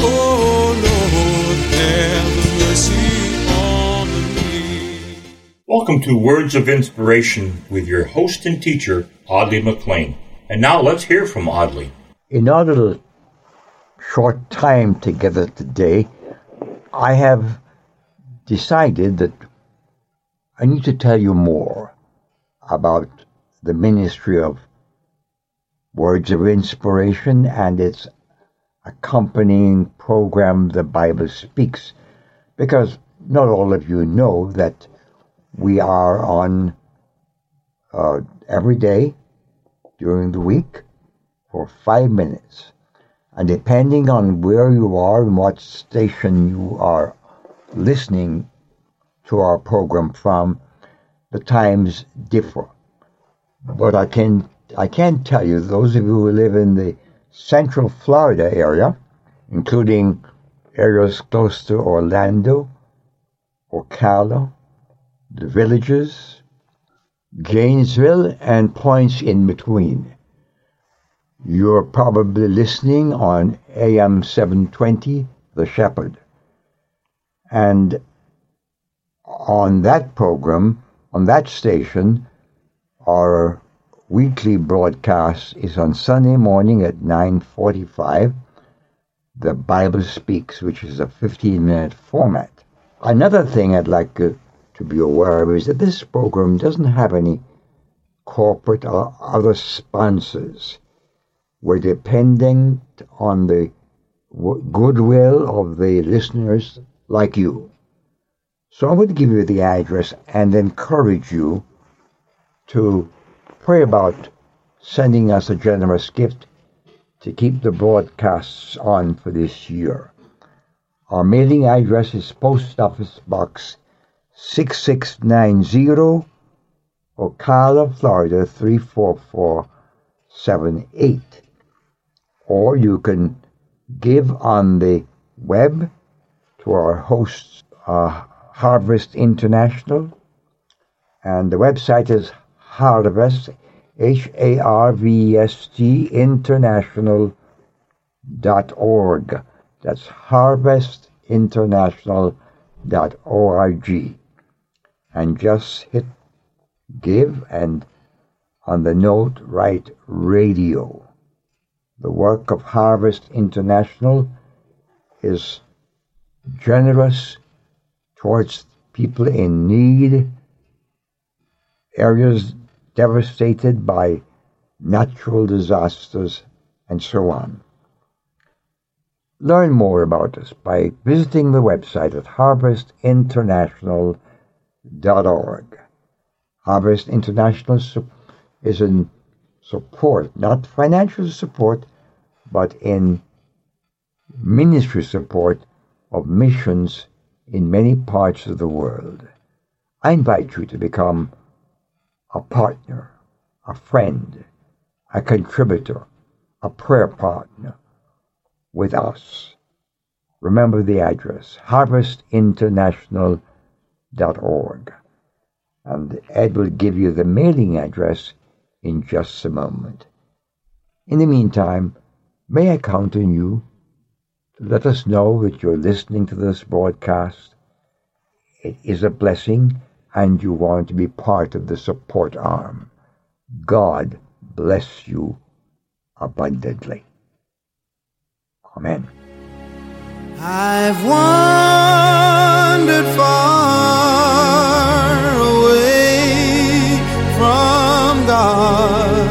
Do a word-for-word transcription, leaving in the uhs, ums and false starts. oh Lord, have mercy. Welcome to Words of Inspiration with your host and teacher, Audley McLean. And now let's hear from Audley. In our short time together today, I have decided that I need to tell you more about the ministry of Words of Inspiration and its accompanying program, The Bible Speaks, because not all of you know that we are on uh, every day during the week for five minutes. And depending on where you are and what station you are listening to our program from, the times differ. But I can I can tell you, those of you who live in the Central Florida area, including areas close to Orlando, Ocala, the Villages, Gainesville, and points in between, you're probably listening on A M seven twenty, The Shepherd. And on that program, on that station, our weekly broadcast is on Sunday morning at nine forty-five, The Bible Speaks, which is a fifteen-minute format. Another thing I'd like to to be aware of is that this program doesn't have any corporate or other sponsors. We're dependent on the goodwill of the listeners like you. So I would give you the address and encourage you to pray about sending us a generous gift to keep the broadcasts on for this year. Our mailing address is Post Office Box six six nine zero, Ocala, Florida three four four seven eight. Or you can give on the web to our hosts, uh, Harvest International. And the website is Harvest, H A R V E S T, international dot org. That's Harvest International dot org. And just hit give, and on the note write radio. The work of Harvest International is generous towards people in need, areas devastated by natural disasters, and so on. Learn more about us by visiting the website at harvest international dot org. Harvest International is in support, not financial support, but in ministry support of missions in many parts of the world. I invite you to become a partner, a friend, a contributor, a prayer partner with us. Remember the address, harvest international dot org. And Ed will give you the mailing address in just a moment. In the meantime, may I count on you to let us know that you're listening to this broadcast. It is a blessing, and you want to be part of the support arm. God bless you abundantly. Amen. I've wandered far away from God.